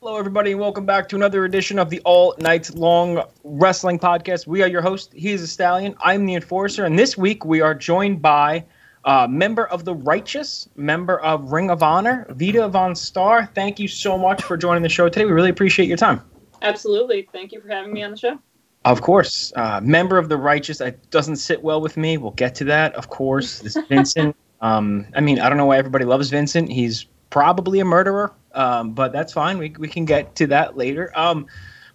Hello everybody and welcome back to another edition of the All Night Long Wrestling Podcast. We are your host, he is the Stallion, I'm the Enforcer, and this week we are joined by a member of the Righteous, member of Ring of Honor, Vita VonStarr. Thank you so much for joining the show today. We really appreciate your time. Absolutely. Thank you for having me on the show. Of course. Member of the Righteous. It doesn't sit well with me. We'll get to that, of course. This is Vincent. I don't know why everybody loves Vincent. He's probably a murderer, but that's fine. We can get to that later.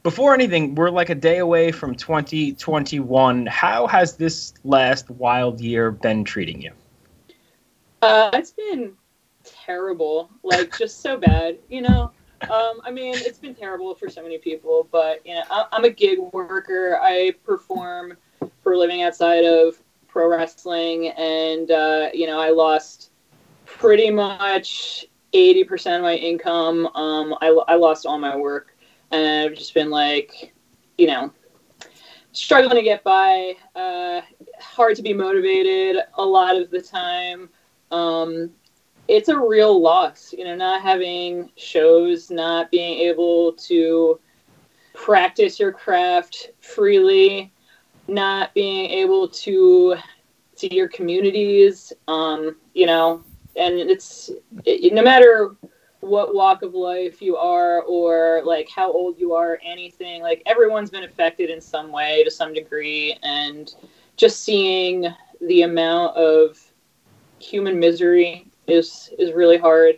Before anything, we're like a day away from 2021. How has this last wild year been treating you? It's been terrible. Just so bad, it's been terrible for so many people, but I'm a gig worker. I perform for a living outside of pro wrestling, and I lost pretty much 80% of my income. I lost all my work, and I've just been struggling to get by. Hard to be motivated a lot of the time. It's a real loss, not having shows, not being able to practice your craft freely, not being able to see your communities, and it's no matter what walk of life you are or how old you are, anything, everyone's been affected in some way to some degree, and just seeing the amount of human misery is really hard.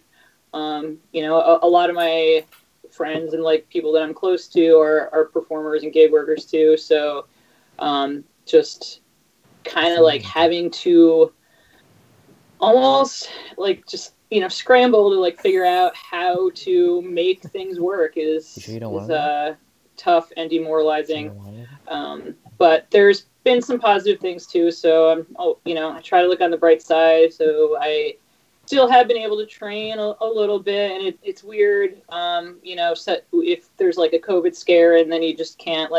A lot of my friends and people that I'm close to are performers and gig workers too, so just kind of having to almost scramble to figure out how to make things work is tough and demoralizing. But there's been some positive things too, so I try to look on the bright side, so I still have been able to train a little bit, and it's weird, if there's a COVID scare and then you just can't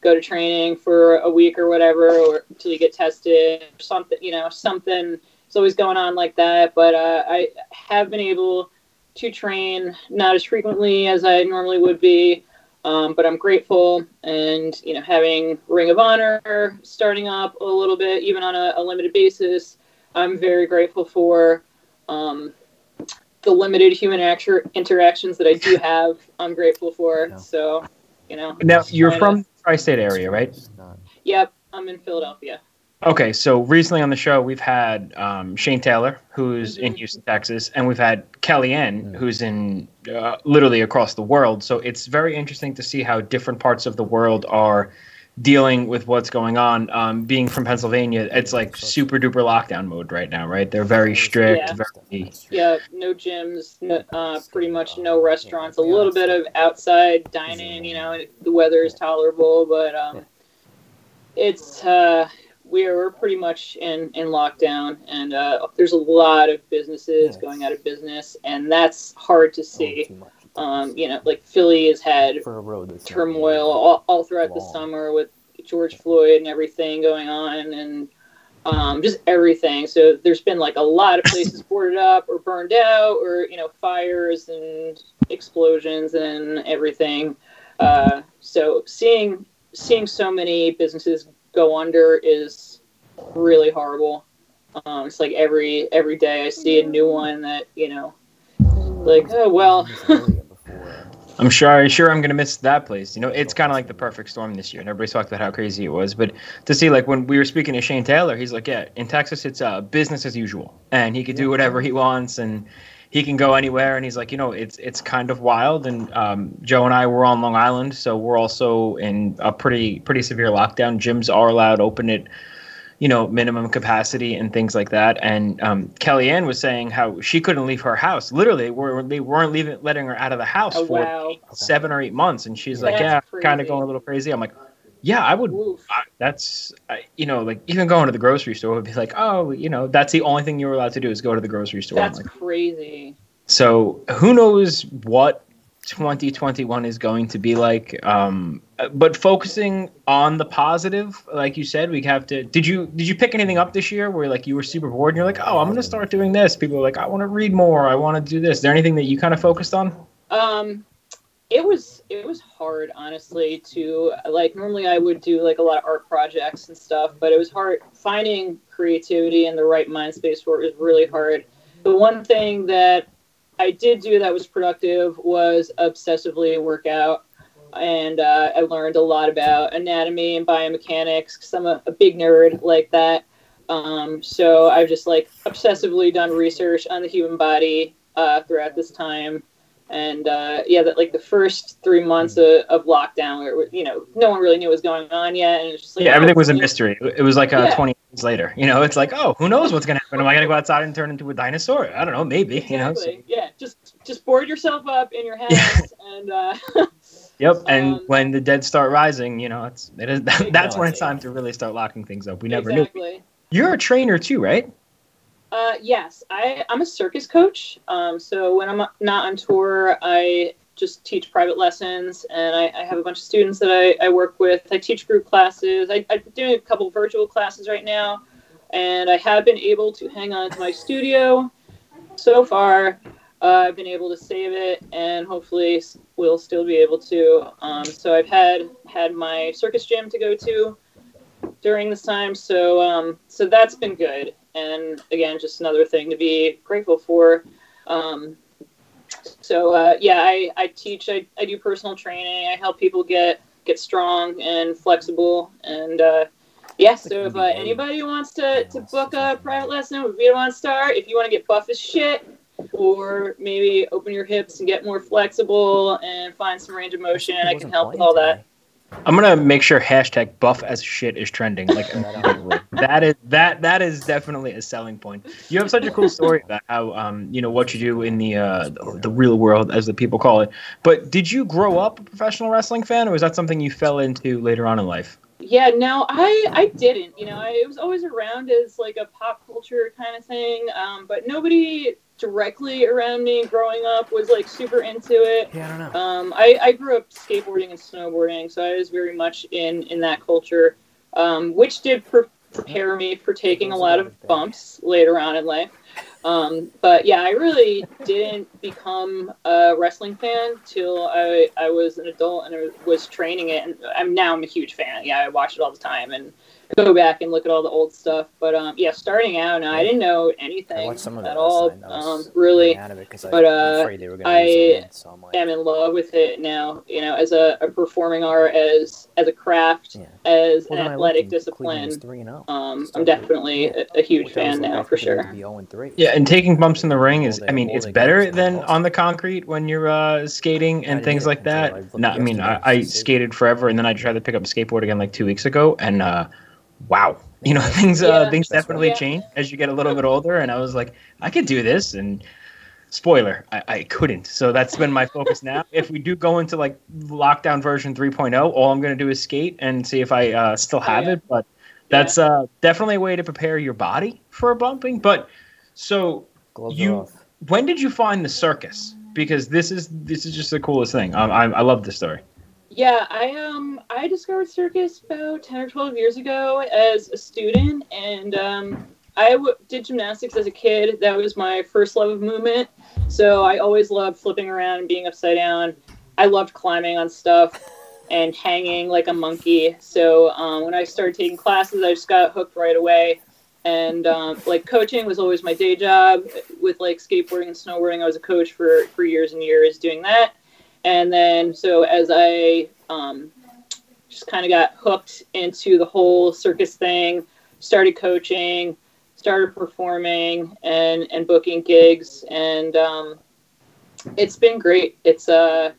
go to training for a week or whatever, or until you get tested or something, something is always going on like that. But I have been able to train not as frequently as I normally would be, but I'm grateful. And, having Ring of Honor starting up a little bit, even on a limited basis, I'm very grateful for. The limited human interactions that I do have, I'm grateful for. No. So, Now, you're from the tri-state area, right? Yep, I'm in Philadelphia. Okay, so recently on the show, we've had Shane Taylor, who's in Houston, Texas, and we've had Kellyanne, who's in literally across the world. So it's very interesting to see how different parts of the world are dealing with what's going on. Being from Pennsylvania, it's like super duper lockdown mode right now, right? They're very strict. Yeah, no gyms, pretty much no restaurants, a little bit of outside dining, you know, the weather is tolerable, but it's we're pretty much in lockdown, and there's a lot of businesses going out of business, and that's hard to see. You know, like Philly has had turmoil all throughout the summer with George Floyd and everything going on, and just everything. So there's been like a lot of places boarded up or burned out, or, you know, fires and explosions and everything. So seeing so many businesses go under is really horrible. It's like every day I see a new one that, you know, like, oh, well. I'm sure I'm going to miss that place. You know, it's kind of like the perfect storm this year, and everybody's talked about how crazy it was. But to see, like, when we were speaking to Shane Taylor, he's like, yeah, in Texas, it's business as usual. And he could do whatever he wants, and he can go anywhere. And he's like, you know, it's kind of wild. And Joe and I were on Long Island, so we're also in a pretty severe lockdown. Gyms are allowed open at, you know, minimum capacity and things like that. And Kellyanne was saying how she couldn't leave her house. Literally, they weren't letting her out of the house for 7 or 8 months. And she's like, yeah, kind of going a little crazy. I'm like, yeah, I would. You know, like even going to the grocery store would be like, oh, you know, that's the only thing you were allowed to do is go to the grocery store. That's crazy. So who knows what 2021 is going to be like, but focusing on the positive, like you said, we have to. Did you pick anything up this year where like you were super bored and you're like, oh, I'm gonna start doing this? People are like, I want to read more, I want to do this. Is there anything that you kind of focused on? It was hard, honestly, to like. Normally I would do like a lot of art projects and stuff, but it was hard finding creativity and the right mind space for it was really hard. The one thing that I did do that was productive was obsessively work out, and I learned a lot about anatomy and biomechanics, 'cause I'm a big nerd like that. So I've just like obsessively done research on the human body throughout this time, and that like the first 3 months of lockdown, where, you know, no one really knew what was going on yet, and it's just like everything was a mystery. It was like 20 years later, you know, it's like, oh, who knows what's gonna happen? Am I gonna go outside and turn into a dinosaur? I don't know, maybe. Exactly. You know, so. Yeah, just board yourself up in your house, and yep. And when the dead start rising, you know, that's when it's time to really start locking things up. We never knew. You're a trainer too, right? Yes, I'm a circus coach. So when I'm not on tour, I just teach private lessons, and I have a bunch of students that I work with. I teach group classes. I'm doing a couple virtual classes right now, and I have been able to hang on to my studio so far. I've been able to save it, and hopefully we'll still be able to. So I've had my circus gym to go to during this time, so that's been good. And again, just another thing to be grateful for. I teach, I do personal training. I help people get strong and flexible. And so if anybody wants to book a private lesson with Vita VonStarr, if you want to get buff as shit, or maybe open your hips and get more flexible and find some range of motion, I can help with all that. I'm gonna make sure hashtag buff as shit is trending. Like that is definitely a selling point. You have such a cool story about how you know what you do in the real world, as the people call it. But did you grow up a professional wrestling fan, or was that something you fell into later on in life? Yeah, no, I didn't. You know, it was always around as like a pop culture kind of thing, but nobody directly around me growing up was like super into it. Yeah, I don't know. I grew up skateboarding and snowboarding, so I was very much in that culture, which did prepare me for taking a lot of bumps later on in life. But yeah, I really didn't become a wrestling fan till I was an adult and was training it. And I'm a huge fan. Yeah, I watch it all the time, and go back and look at all the old stuff. But yeah, starting out, I didn't know anything at all. Really, but I am in love with it now. You know, as a performing art, as a craft, as an athletic discipline. I'm definitely a huge fan now for sure. Yeah, and taking bumps in the ring is, I mean, it's better than on the concrete when you're skating and things like that. No, I mean, I skated forever, and then I tried to pick up a skateboard again like 2 weeks ago, and wow, you know, things definitely change as you get a little bit older. And I was like, I could do this, and spoiler, I couldn't. So that's been my focus now. If we do go into like lockdown version 3.0, all I'm going to do is skate and see if I still have it. But that's definitely a way to prepare your body for bumping. But so when did you find the circus? Because this is just the coolest thing. I love this story. Yeah, I discovered circus about 10 or 12 years ago as a student, and I did gymnastics as a kid. That was my first love of movement, so I always loved flipping around and being upside down. I loved climbing on stuff and hanging like a monkey, so when I started taking classes, I just got hooked right away, and like coaching was always my day job. With like skateboarding and snowboarding, I was a coach for years and years doing that. And then, so as I just kind of got hooked into the whole circus thing, started coaching, started performing and booking gigs. And it's been great. It's I've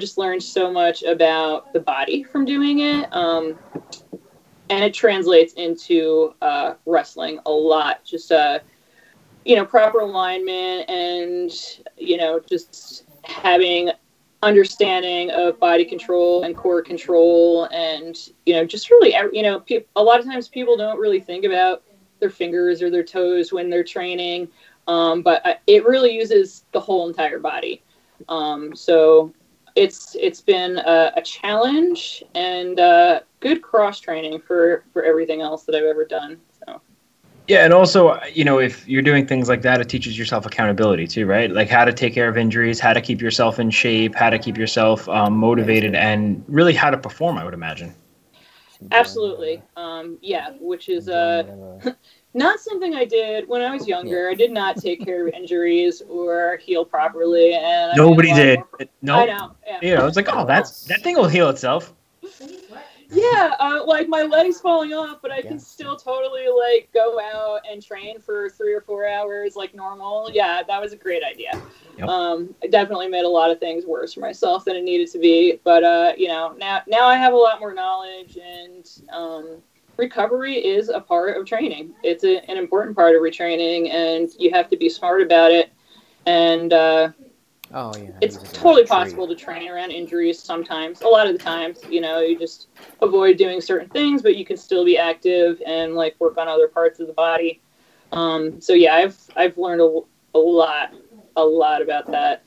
just learned so much about the body from doing it. And it translates into wrestling a lot. Just, you know, proper alignment and, you know, just having understanding of body control and core control, and you know, just really, you know, a lot of times people don't really think about their fingers or their toes when they're training, but it really uses the whole entire body. So it's been a challenge and good cross training for everything else that I've ever done. So. Yeah, and also, you know, if you're doing things like that, it teaches yourself accountability too, right? Like how to take care of injuries, how to keep yourself in shape, how to keep yourself motivated, and really how to perform, I would imagine. Absolutely. Yeah, which is not something I did when I was younger. I did not take care of injuries or heal properly. And nobody did. No. I know. Yeah. You know, it's like, oh, that thing will heal itself. Yeah, like my leg's falling off, but I can still totally like go out and train for 3 or 4 hours like normal. Yeah, that was a great idea. Yep. I definitely made a lot of things worse for myself than it needed to be. But, you know, now I have a lot more knowledge, and recovery is a part of training. It's an important part of retraining, and you have to be smart about it. And it's totally possible to train around injuries sometimes. A lot of the times, you know, you just avoid doing certain things, but you can still be active and like work on other parts of the body. So yeah, I've learned a lot about that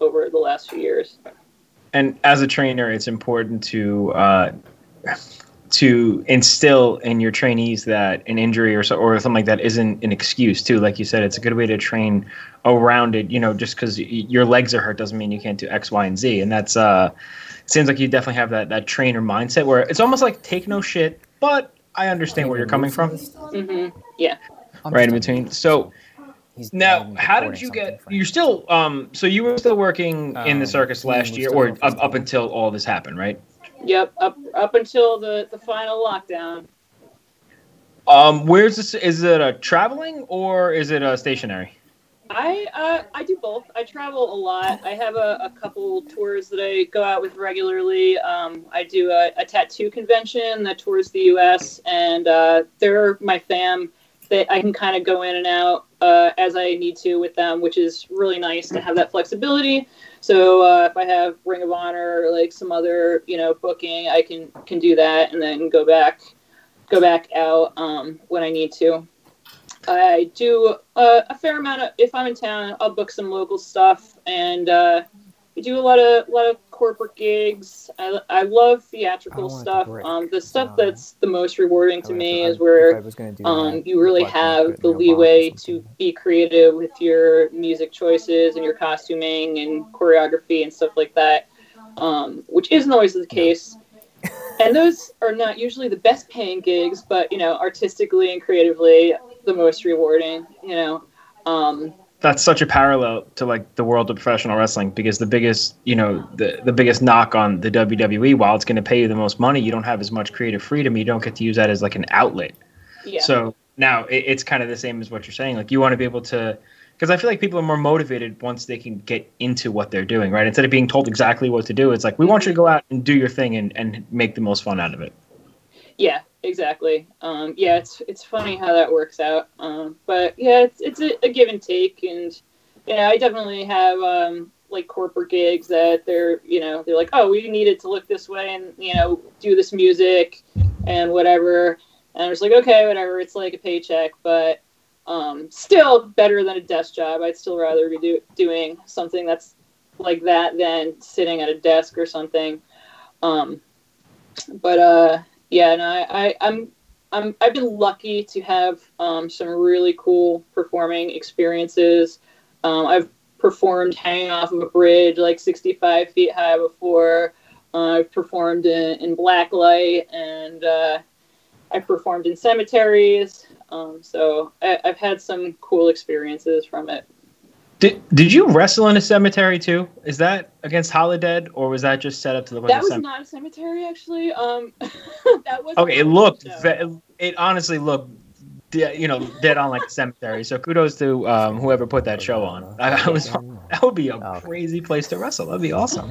over the last few years. And as a trainer, it's important to instill in your trainees that an injury or something like that isn't an excuse too. Like you said, it's a good way to train around it. You know, just because your legs are hurt doesn't mean you can't do X, Y, and Z. And that's it seems like you definitely have that trainer mindset where it's almost like take no shit, but I understand where you're coming from. Mm-hmm. Yeah. Right in between. So now, how did you get? You're still so you were still working in the circus last year, or up until all this happened, right? Yep, up until the final lockdown. Where's this? Is it a traveling or is it a stationary? I do both. I travel a lot. I have a couple tours that I go out with regularly. I do a tattoo convention that tours the U.S. and they're my fam. That I can kind of go in and out as I need to with them, which is really nice to have that flexibility. So if I have Ring of Honor or like some other, you know, booking, I can do that and then go back out when I need to. I do a fair amount of, if I'm in town, I'll book some local stuff, and I do a lot of corporate gigs. I love theatrical stuff. The stuff that's the most rewarding to me is where you really have the leeway to be creative with your music choices and your costuming and choreography and stuff like that, which isn't always the case. And those are not usually the best paying gigs, but, you know, artistically and creatively the most rewarding, you know. That's such a parallel to, like, the world of professional wrestling, because the biggest, you know, the biggest knock on the WWE, while it's going to pay you the most money, you don't have as much creative freedom. You don't get to use that as, like, an outlet. Yeah. So now it's kind of the same as what you're saying. Like, you want to be able to, because I feel like people are more motivated once they can get into what they're doing, right? Instead of being told exactly what to do, it's like, we want you to go out and do your thing and make the most fun out of it. Yeah. Exactly. Yeah, it's funny how that works out. But yeah, it's a give and take, and you know, I definitely have like corporate gigs that they're like, oh, we need it to look this way, and you know, do this music and whatever. And I was like, okay, whatever. It's like a paycheck, but still better than a desk job. I'd still rather be doing something that's like that than sitting at a desk or something. Yeah, no, I've been lucky to have some really cool performing experiences. I've performed hanging off of a bridge like 65 feet high before. I've performed in blacklight, and I've performed in cemeteries. So I've had some cool experiences from it. Did you wrestle in a cemetery too? Is that against Holodead, or was that just set up to the? That was not a cemetery, actually. That was okay. It looked. It honestly looked, you know, dead on like a cemetery. So kudos to whoever put that show on. That would be a crazy place to wrestle. That'd be awesome.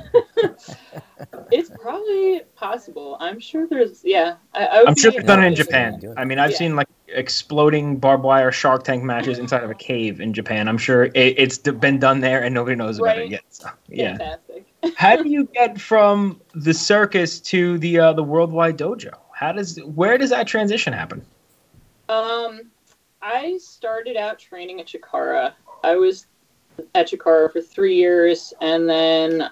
It's probably possible. I'm sure there's. Yeah, I'm sure they've done it in Japan. I mean, I've seen like exploding barbed wire Shark Tank matches inside of a cave in Japan. I'm sure it's been done there, and nobody knows about it yet. So, yeah. Fantastic. How do you get from the circus to the Worldwide Dojo? Where does that transition happen? I started out training at Chikara. I was at Chikara for 3 years, and then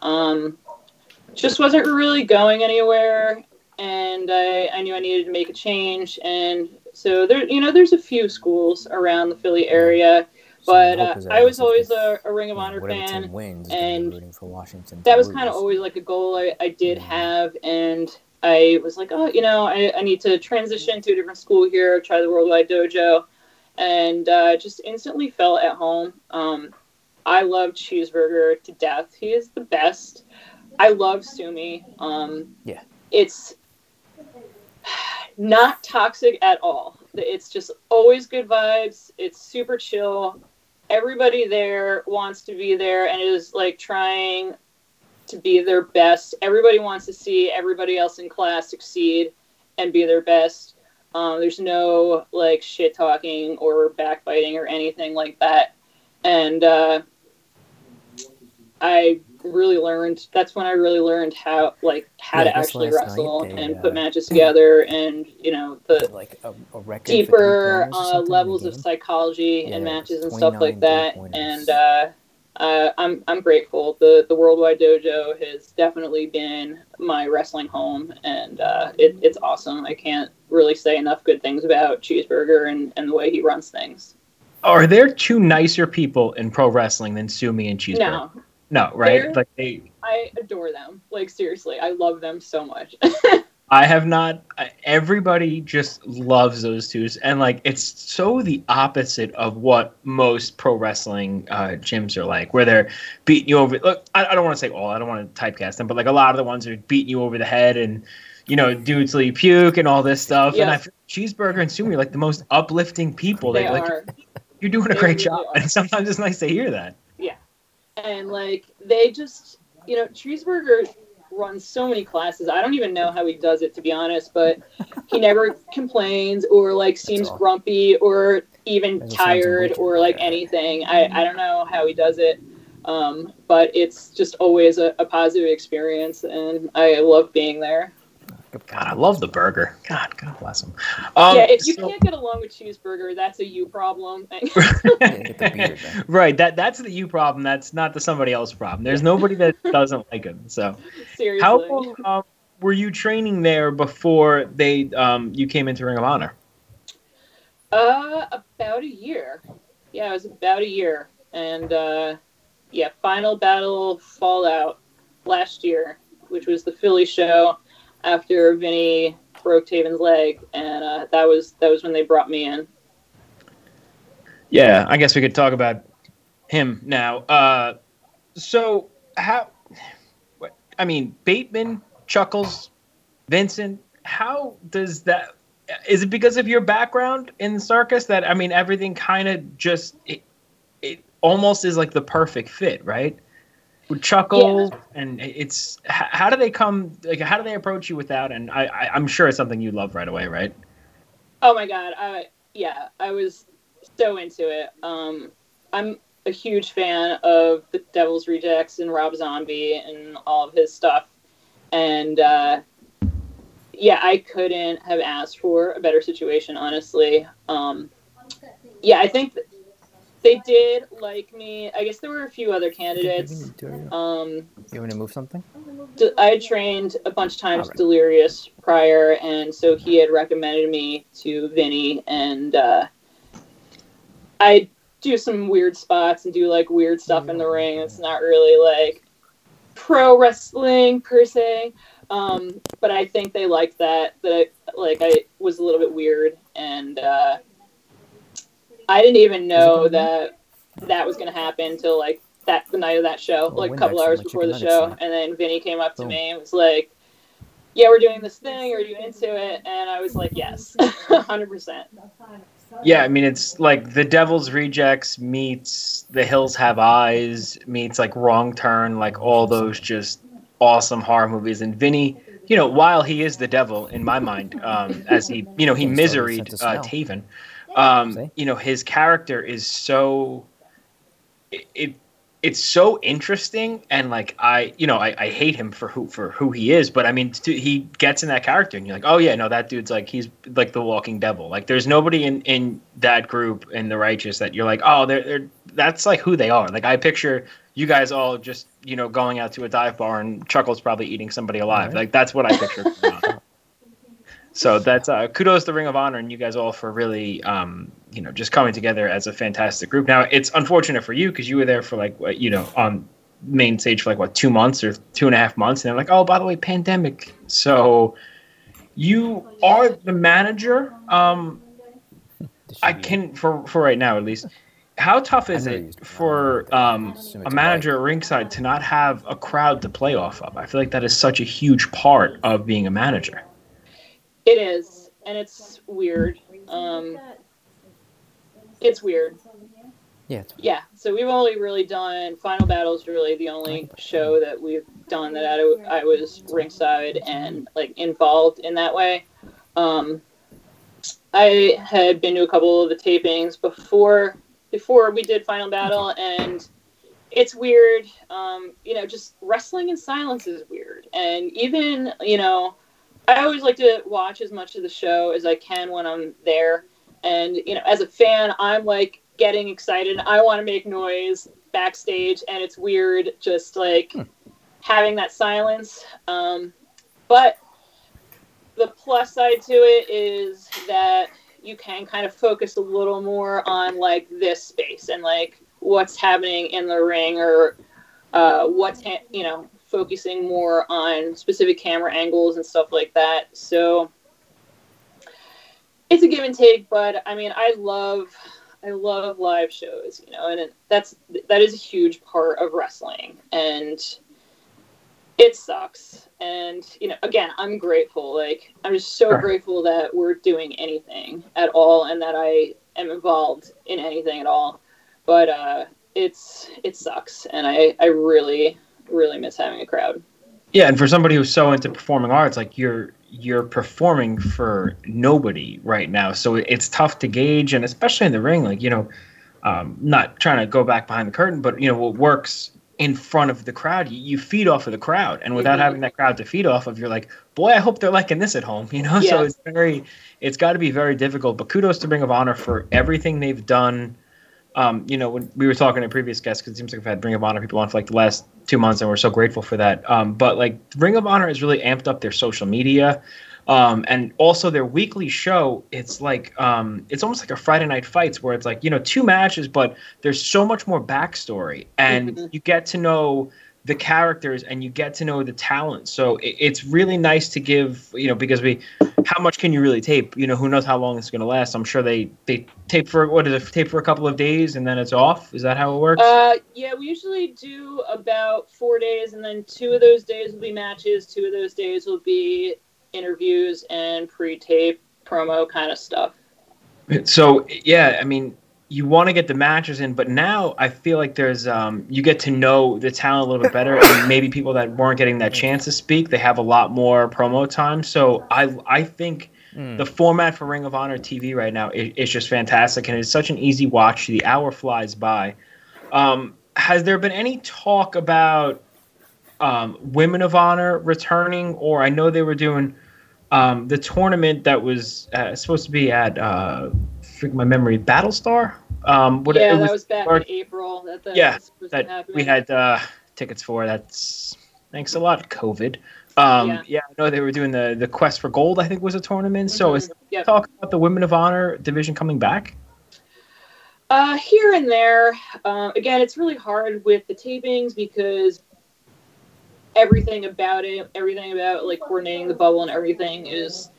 just wasn't really going anywhere. And I knew I needed to make a change, and so there, you know, there's a few schools around the Philly area, but I was always a Ring of Honor fan, and that was kind of always like a goal I did have. And I was like, oh, you know, I need to transition to a different school here, try the Worldwide Dojo, and just instantly fell at home. I love Cheeseburger to death; he is the best. I love Sumi. Yeah, it's not toxic at all. It's just always good vibes. It's super chill. Everybody there wants to be there and is like trying to be their best. Everybody wants to see everybody else in class succeed and be their best. There's no like shit talking or backbiting or anything like that. And I really learned, that's when I really learned how to actually wrestle and put matches together, and you know, the like a deeper levels of psychology and matches and stuff like that. And I'm grateful. The Worldwide Dojo has definitely been my wrestling home, and it's awesome. I can't really say enough good things about Cheeseburger and the way he runs things. Are there two nicer people in pro wrestling than Sumi and Cheeseburger? No, right? Like I adore them. Like, seriously, I love them so much. Everybody just loves those two. And, like, it's so the opposite of what most pro wrestling gyms are like, where they're beating you over. Look, I don't want to say all. I don't want to typecast them. But, like, a lot of the ones are beating you over the head and, you know, dudes till you puke and all this stuff. Yeah. And I feel like Cheeseburger and Sumi are, like, the most uplifting people. They like, are. You're doing a great job. Are. And sometimes it's nice to hear that. And, like, they just, you know, Cheeseburger runs so many classes. I don't even know how he does it, to be honest, but he never complains or, like, seems grumpy or even tired or, like, anything. I don't know how he does it, but it's just always a positive experience, and I love being there. God, I love the burger. God bless him. Yeah, if you can't get along with Cheeseburger, that's a you problem. Right, that's the you problem. That's not the somebody else problem. There's nobody that doesn't like him. So, seriously, how long were you training there before they you came into Ring of Honor? About a year. Yeah, it was about a year, and yeah, Final Battle Fallout last year, which was the Philly show. after Vinny broke Taven's leg, and that was when they brought me in. Yeah, I guess we could talk about him now. So how? I mean, Bateman, Chuckles, Vincent. How does that? Is it because of your background in the circus that, I mean, everything kind of just it almost is like the perfect fit, right? With Chuckles, yeah. And it's how do they come? Like, how do they approach you with that? And I'm sure it's something you love right away, right? Oh my God, yeah, I was so into it. I'm a huge fan of the Devil's Rejects and Rob Zombie and all of his stuff, and yeah, I couldn't have asked for a better situation, honestly. Yeah, I think they did like me. I guess there were a few other candidates. You want to move something? I trained a bunch of times with Delirious prior, and so he had recommended me to Vinny, and I do some weird spots and do, like, weird stuff in the ring. It's not really, like, pro wrestling, per se. But I think they liked that I was a little bit weird, and I didn't even know that was going to happen until the night of that show, a couple hours before the show. And then Vinny came up to me and was like, yeah, we're doing this thing, are you into it? And I was like, yes, 100%. Yeah, I mean, it's like the Devil's Rejects meets the Hills Have Eyes meets like Wrong Turn, like all those just awesome horror movies. And Vinny, you know, while he is the devil in my mind, as he, you know, he miseried Taven, you know, his character is so it's so interesting, and like I hate him for who he is, but I mean he gets in that character, and you're like, oh yeah, no, that dude's like, he's like the walking devil. Like there's nobody in that group in the Righteous that you're like, oh, they're that's like who they are. Like I picture you guys all just, you know, going out to a dive bar and Chuckles probably eating somebody alive. Right. Like, that's what I pictured. So that's kudos to Ring of Honor and you guys all for really, you know, just coming together as a fantastic group. Now, it's unfortunate for you because you were there for like, you know, on main stage for like, 2 months or 2.5 months. And they're like, oh, by the way, pandemic. So you are the manager. I can, for right now at least. How tough is it for a manager at ringside to not have a crowd to play off of? I feel like that is such a huge part of being a manager. It is, and it's weird. It's weird. Yeah. Yeah. So we've only really done Final Battle is really the only show that we've done that I was ringside and like involved in that way. I had been to a couple of the tapings before we did Final Battle, and it's weird. You know, just wrestling in silence is weird. And even, you know, I always like to watch as much of the show as I can when I'm there. And, you know, as a fan, I'm like getting excited. I want to make noise backstage, and it's weird just like having that silence. But the plus side to it is that you can kind of focus a little more on like this space and like what's happening in the ring, or you know, focusing more on specific camera angles and stuff like that. So it's a give and take, but I mean, I love live shows, you know, and that is a huge part of wrestling, and it sucks. And, you know, again, I'm grateful. Like, I'm just so grateful that we're doing anything at all and that I am involved in anything at all. But it sucks. And I really, really miss having a crowd. Yeah. And for somebody who's so into performing arts, like you're performing for nobody right now. So it's tough to gauge. And especially in the ring, like, you know, not trying to go back behind the curtain, but, you know, what works in front of the crowd, you feed off of the crowd, and without having that crowd to feed off of, you're like, boy, I hope they're liking this at home, you know? Yeah. So it's got to be very difficult, but kudos to Ring of Honor for everything they've done. You know, when we were talking to previous guests, because it seems like we've had Ring of Honor people on for like the last 2 months, and we're so grateful for that. But like Ring of Honor has really amped up their social media, and also their weekly show. It's like it's almost like a Friday Night Fights, where it's like, you know, 2 matches, but there's so much more backstory, and you get to know the characters and you get to know the talent. So it's really nice to give, because how much can you really tape? Who knows how long it's going to last? I'm sure they tape for, tape for a couple of days and then it's off. Is that how it works? Yeah, we usually do about 4 days, and then 2 of those days will be matches. 2 of those days will be interviews and pre-tape promo kind of stuff. So, yeah, you want to get the matches in, but now I feel like there's you get to know the talent a little bit better, and maybe people that weren't getting that chance to speak, they have a lot more promo time. So I think the format for Ring of Honor TV right now is just fantastic, and it's such an easy watch. The hour flies by. Has there been any talk about Women of Honor returning? Or I know they were doing the tournament that was supposed to be at my memory, Battlestar. That was back in April. We had tickets for. That's thanks a lot, COVID. I know they were doing the Quest for Gold, I think, was a tournament. Mm-hmm. So is talk about the Women of Honor division coming back? Here and there. Again, it's really hard with the tapings because everything about like coordinating the bubble and everything is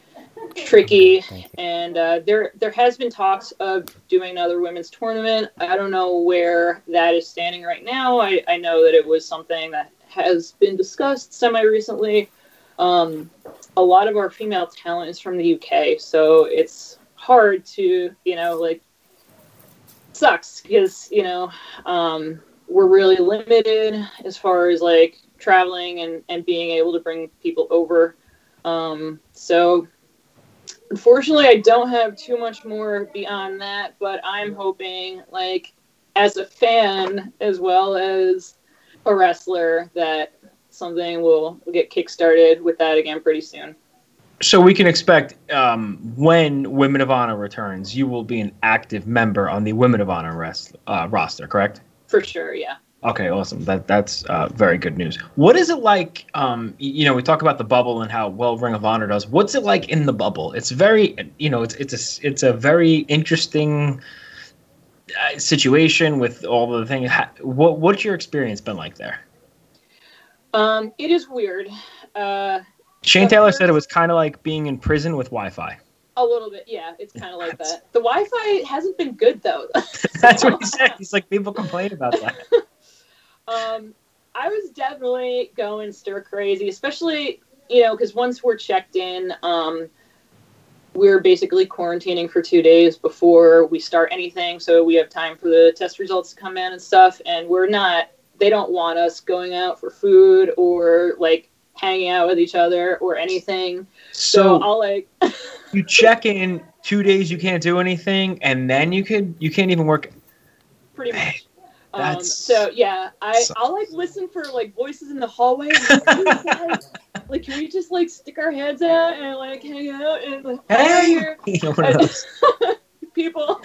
tricky, and there has been talks of doing another women's tournament. I don't know where that is standing right now. I know that it was something that has been discussed semi-recently. A lot of our female talent is from the UK, so it's hard to, sucks because, we're really limited as far as, traveling and being able to bring people over. So unfortunately, I don't have too much more beyond that, but I'm hoping, as a fan as well as a wrestler, that something will get kickstarted with that again pretty soon. So we can expect when Women of Honor returns, you will be an active member on the Women of Honor roster, correct? For sure, yeah. Okay, awesome. That's very good news. What is it like, we talk about the bubble and how well Ring of Honor does. What's it like in the bubble? It's very, it's a very interesting situation with all the things. What's your experience been like there? It is weird. Shane Taylor said it was kind of like being in prison with Wi-Fi. A little bit, yeah. It's kind of like that. The Wi-Fi hasn't been good, though. That's what he said. He's like, people complain about that. I was definitely going stir crazy, especially, because once we're checked in, we're basically quarantining for 2 days before we start anything. So we have time for the test results to come in and stuff. And they don't want us going out for food or hanging out with each other or anything. So I'll you check in 2 days, you can't do anything. And then you can't even work. Pretty much. I'll listen for voices in the hallway. Can we just stick our heads out and hang out and hey, people.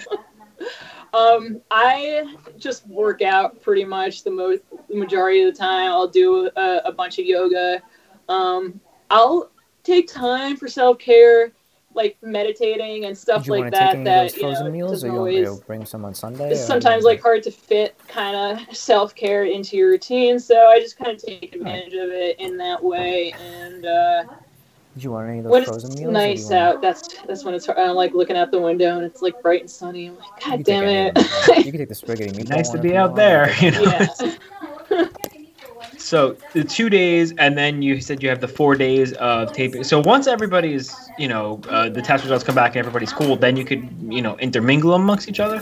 I just work out pretty much the majority of the time. I'll do a bunch of yoga. I'll take time for self care, meditating and stuff like that. Meals, or you'll bring some on Sunday. It's sometimes hard to fit kind of self care into your routine, so I just kind of take advantage of it in that way. And do you want any of those frozen meals? When it's nice out, that's when it's hard. I'm looking out the window and it's bright and sunny. I'm God damn it! You can take the spaghetti meatball. Nice to be out there, Yeah. So the 2 days, and then you said you have the 4 days of taping. So once everybody's, the test results come back and everybody's cool, then you could, intermingle amongst each other?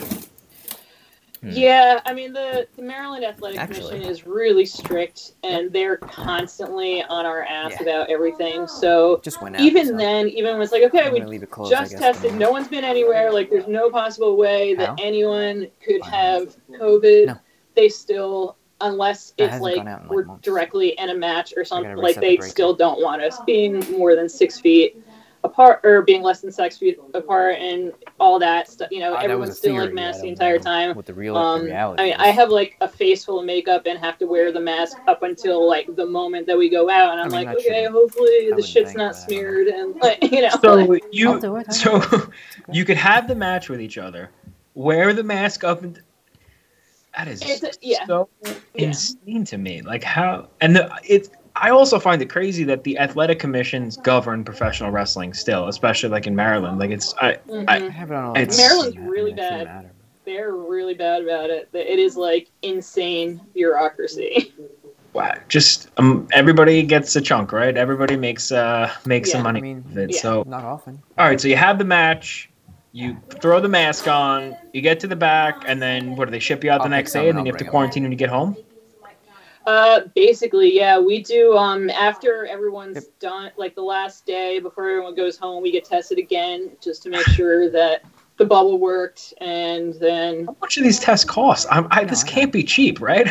Yeah, the Maryland Athletic Commission is really strict, and they're constantly on our ass about everything. So even when it's okay, we just tested, no one's been anywhere, there's no possible way that anyone could have COVID, they still... Unless it's we're directly in a match or something, they still don't want us being more than 6 feet apart or being less than 6 feet apart and all that stuff. Everyone's still masked the entire time. What the real reality is. I have a face full of makeup and have to wear the mask up until the moment that we go out, and I'm hopefully the shit's not smeared and So you could have the match with each other, wear the mask up. That is insane to me. Like how, and I also find it crazy that the athletic commissions govern professional wrestling still, especially like in Maryland. Like I have it on all. Maryland's really bad. They're really bad about it. It is like insane bureaucracy. Wow. Just everybody gets a chunk, right? Everybody makes some money. I mean, so not often. All right, so you have the match. You throw the mask on, you get to the back, and then what do they ship you out the next day, and then you have to quarantine when you get home? Basically, yeah. We do, after everyone's done, like the last day before everyone goes home, we get tested again just to make sure that the bubble worked, and then... How much do these tests cost? This can't be cheap, right?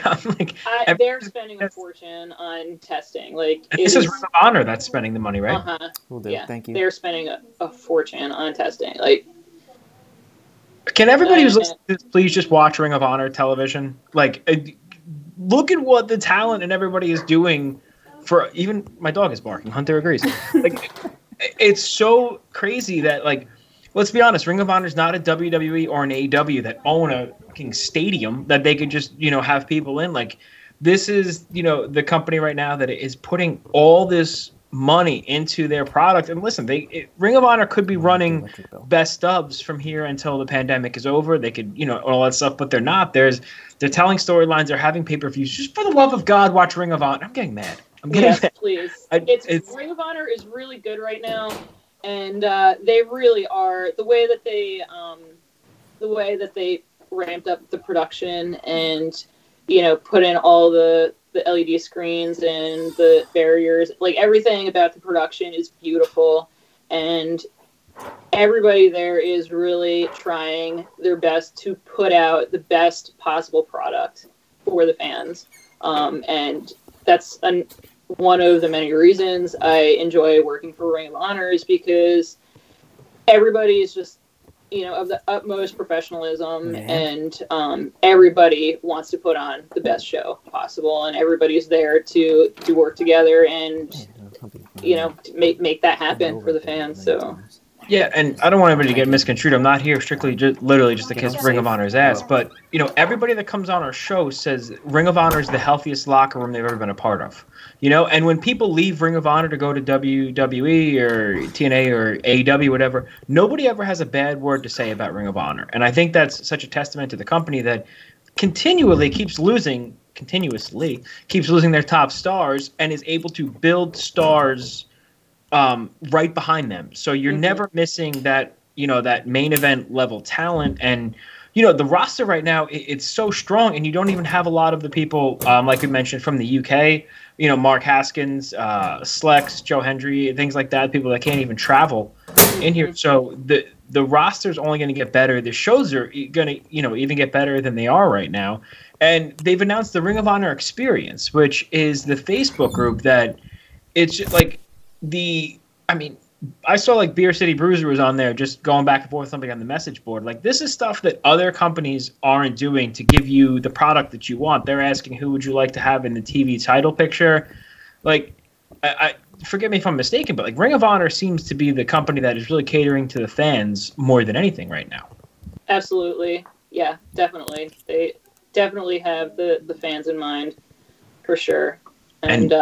They're spending a fortune on testing. Like this is Ring of Honor that's spending the money, right? Uh-huh. We'll do. Yeah, thank you. They're spending a fortune on testing, like... Can everybody who's listening to this please just watch Ring of Honor television? Like, look at what the talent and everybody is doing for... Even my dog is barking. Hunter agrees. Like, it's so crazy that, like... Let's be honest, Ring of Honor is not a WWE or an AEW that own a fucking stadium that they could just, have people in. Like, this is, the company right now that is putting all this... money into their product, and listen, Ring of Honor could be running best ofs from here until the pandemic is over. They could, all that stuff, but they're not. They're telling storylines. They're having pay per views. Just for the love of God, watch Ring of Honor. I'm getting mad. Yes, please. Ring of Honor is really good right now, and they really are the way that they ramped up the production and put in all the LED screens and the barriers, like everything about the production is beautiful, and everybody there is really trying their best to put out the best possible product for the fans. And that's one of the many reasons I enjoy working for Ring of Honor, is because everybody is just of the utmost professionalism, and everybody wants to put on the best show possible, and everybody's there to do work together and, to make that happen for the fans. So, yeah, and I don't want anybody to get misconstrued. I'm not here strictly just to kiss Ring of Honor's ass, but, everybody that comes on our show says Ring of Honor is the healthiest locker room they've ever been a part of. And when people leave Ring of Honor to go to WWE or TNA or AEW, whatever, nobody ever has a bad word to say about Ring of Honor. And I think that's such a testament to the company that continuously keeps losing their top stars and is able to build stars right behind them. So you're never missing that, that main event level talent. And the roster right now, it's so strong, and you don't even have a lot of the people, like we mentioned, from the UK. Mark Haskins, Slex, Joe Hendry, things like that, people that can't even travel in here. So the roster's only going to get better. The shows are going to, even get better than they are right now. And they've announced the Ring of Honor Experience, which is the Facebook group that it's just like I saw like Beer City Bruiser was on there just going back and forth with something on the message board. Like, this is stuff that other companies aren't doing to give you the product that you want. They're asking, who would you like to have in the TV title picture? Like, I forgive me if I'm mistaken, but like Ring of Honor seems to be the company that is really catering to the fans more than anything right now. Absolutely. Yeah, definitely. They definitely have the fans in mind for sure. And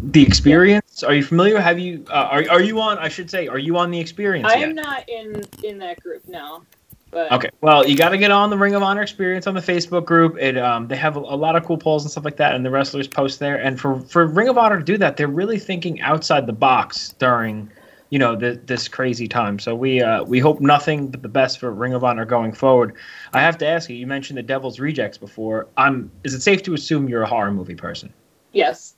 the experience? Are you familiar? Have you? Are you on? I should say, are you on the experience? I am not in that group now. But. Okay. Well, you got to get on the Ring of Honor Experience on the Facebook group. It they have a lot of cool polls and stuff like that, and the wrestlers post there. And for Ring of Honor to do that, they're really thinking outside the box during this crazy time. So we hope nothing but the best for Ring of Honor going forward. I have to ask you. You mentioned the Devil's Rejects before. Is it safe to assume you're a horror movie person? Yes.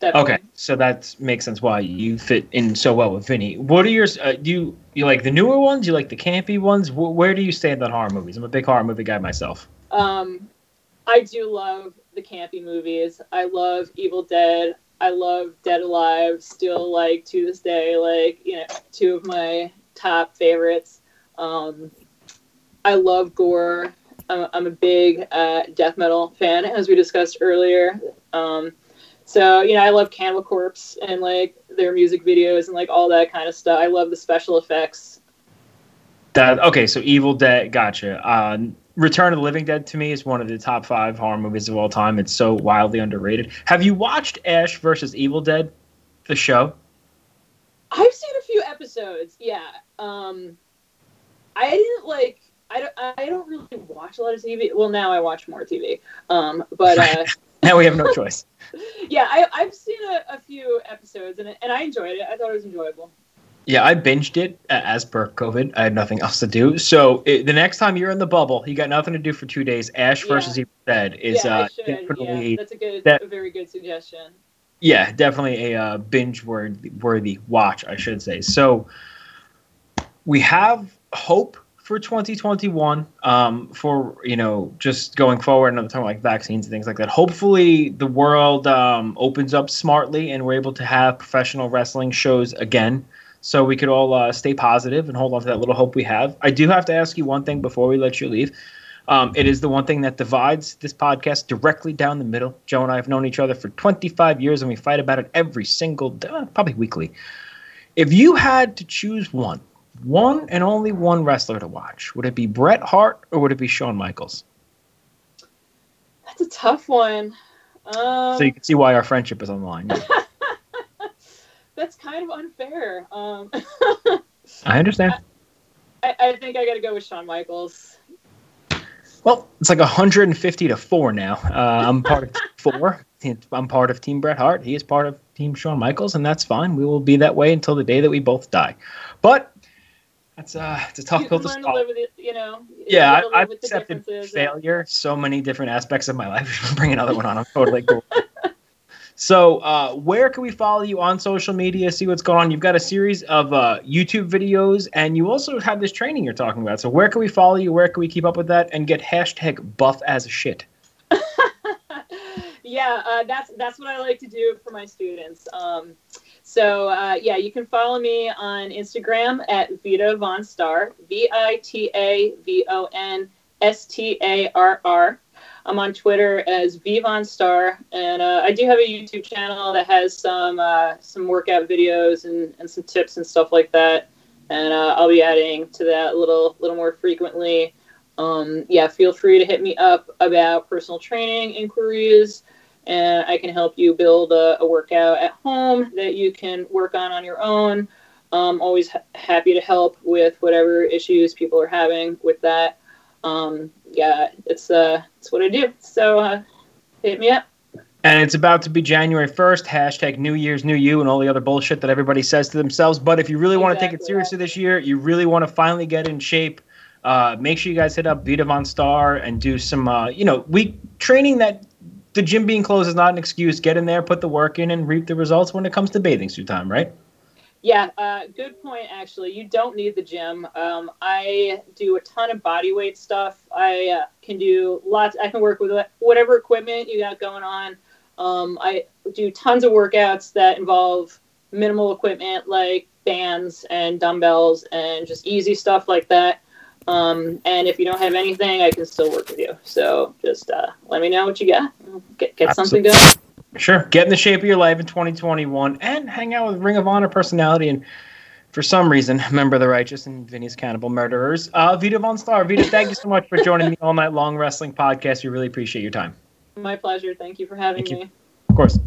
Definitely. Okay, so that makes sense why you fit in so well with Vinny. What are your do you like the newer ones? You like the campy ones? Where do you stand on horror movies? I'm a big horror movie guy myself. I do love the campy movies. I love Evil Dead. I love Dead Alive. Still, like, to this day, like, two of my top favorites. I love gore. I'm a big death metal fan, as we discussed earlier. So, I love Cannibal Corpse and, like, their music videos and, like, all that kind of stuff. I love the special effects. Okay, so Evil Dead, gotcha. Return of the Living Dead to me is one of the top five horror movies of all time. It's so wildly underrated. Have you watched Ash versus Evil Dead, the show? I've seen a few episodes. Yeah. I didn't like. I don't really watch a lot of TV. Well, now I watch more TV. But now we have no choice. Yeah, I've seen a few episodes and I enjoyed it. I thought it was enjoyable. Yeah, I binged it as per COVID. I had nothing else to do. So the next time you're in the bubble, you got nothing to do for 2 days. Ash versus Evil Dead is definitely that's a very good suggestion. Yeah, definitely a binge-worthy watch, I should say. So we have hope for 2021, for, you know, just going forward, another time like vaccines and things like that. Hopefully the world opens up smartly and we're able to have professional wrestling shows again. So we could all stay positive and hold on to that little hope we have. I do have to ask you one thing before we let you leave. It is the one thing that divides this podcast directly down the middle. Joe and I have known each other for 25 years and we fight about it every single day, probably weekly. If you had to choose one and only one wrestler to watch, would it be Bret Hart or would it be Shawn Michaels? That's a tough one. So you can see why our friendship is on the line. That's kind of unfair. I understand. I think I got to go with Shawn Michaels. Well, it's like 150-4 now. I'm part of Team 4. I'm part of Team Bret Hart. He is part of Team Shawn Michaels, and that's fine. We will be that way until the day that we both die. But it's a tough pill to swallow. I've accepted failure. And so many different aspects of my life. Bring another one on. I'm totally cool. So where can we follow you on social media, see what's going on? You've got a series of YouTube videos, and you also have this training you're talking about. So where can we follow you? Where can we keep up with that and get #BuffAsShit? That's what I like to do for my students. So you can follow me on Instagram at Vita VonStarr, VitaVonStarr. I'm on Twitter as VVonStarr, and I do have a YouTube channel that has some workout videos and some tips and stuff like that. And I'll be adding to that a little more frequently. Feel free to hit me up about personal training inquiries, and I can help you build a workout at home that you can work on your own. I'm always happy to help with whatever issues people are having with that. It's what I do. So, hit me up. And it's about to be January 1st, #NewYear'sNewYou and all the other bullshit that everybody says to themselves. But if you really want to take it seriously this year, you really want to finally get in shape, make sure you guys hit up Vita VonStarr and do some, week training that the gym being closed is not an excuse. Get in there, put the work in, and reap the results when it comes to bathing suit time, right? Yeah, good point, actually. You don't need the gym. I do a ton of body weight stuff. I can work with whatever equipment you got going on. I do tons of workouts that involve minimal equipment like bands and dumbbells and just easy stuff like that. And if you don't have anything, I can still work with you. So just let me know what you got. Get something going. Sure. Get in the shape of your life in 2021 and hang out with Ring of Honor personality and, for some reason, member of the Righteous and Vinny's Cannibal Murderers, Vita VonStarr. Vita, thank you so much for joining the All Night Long Wrestling Podcast. We really appreciate your time. My pleasure. Thank you for having me. Of course.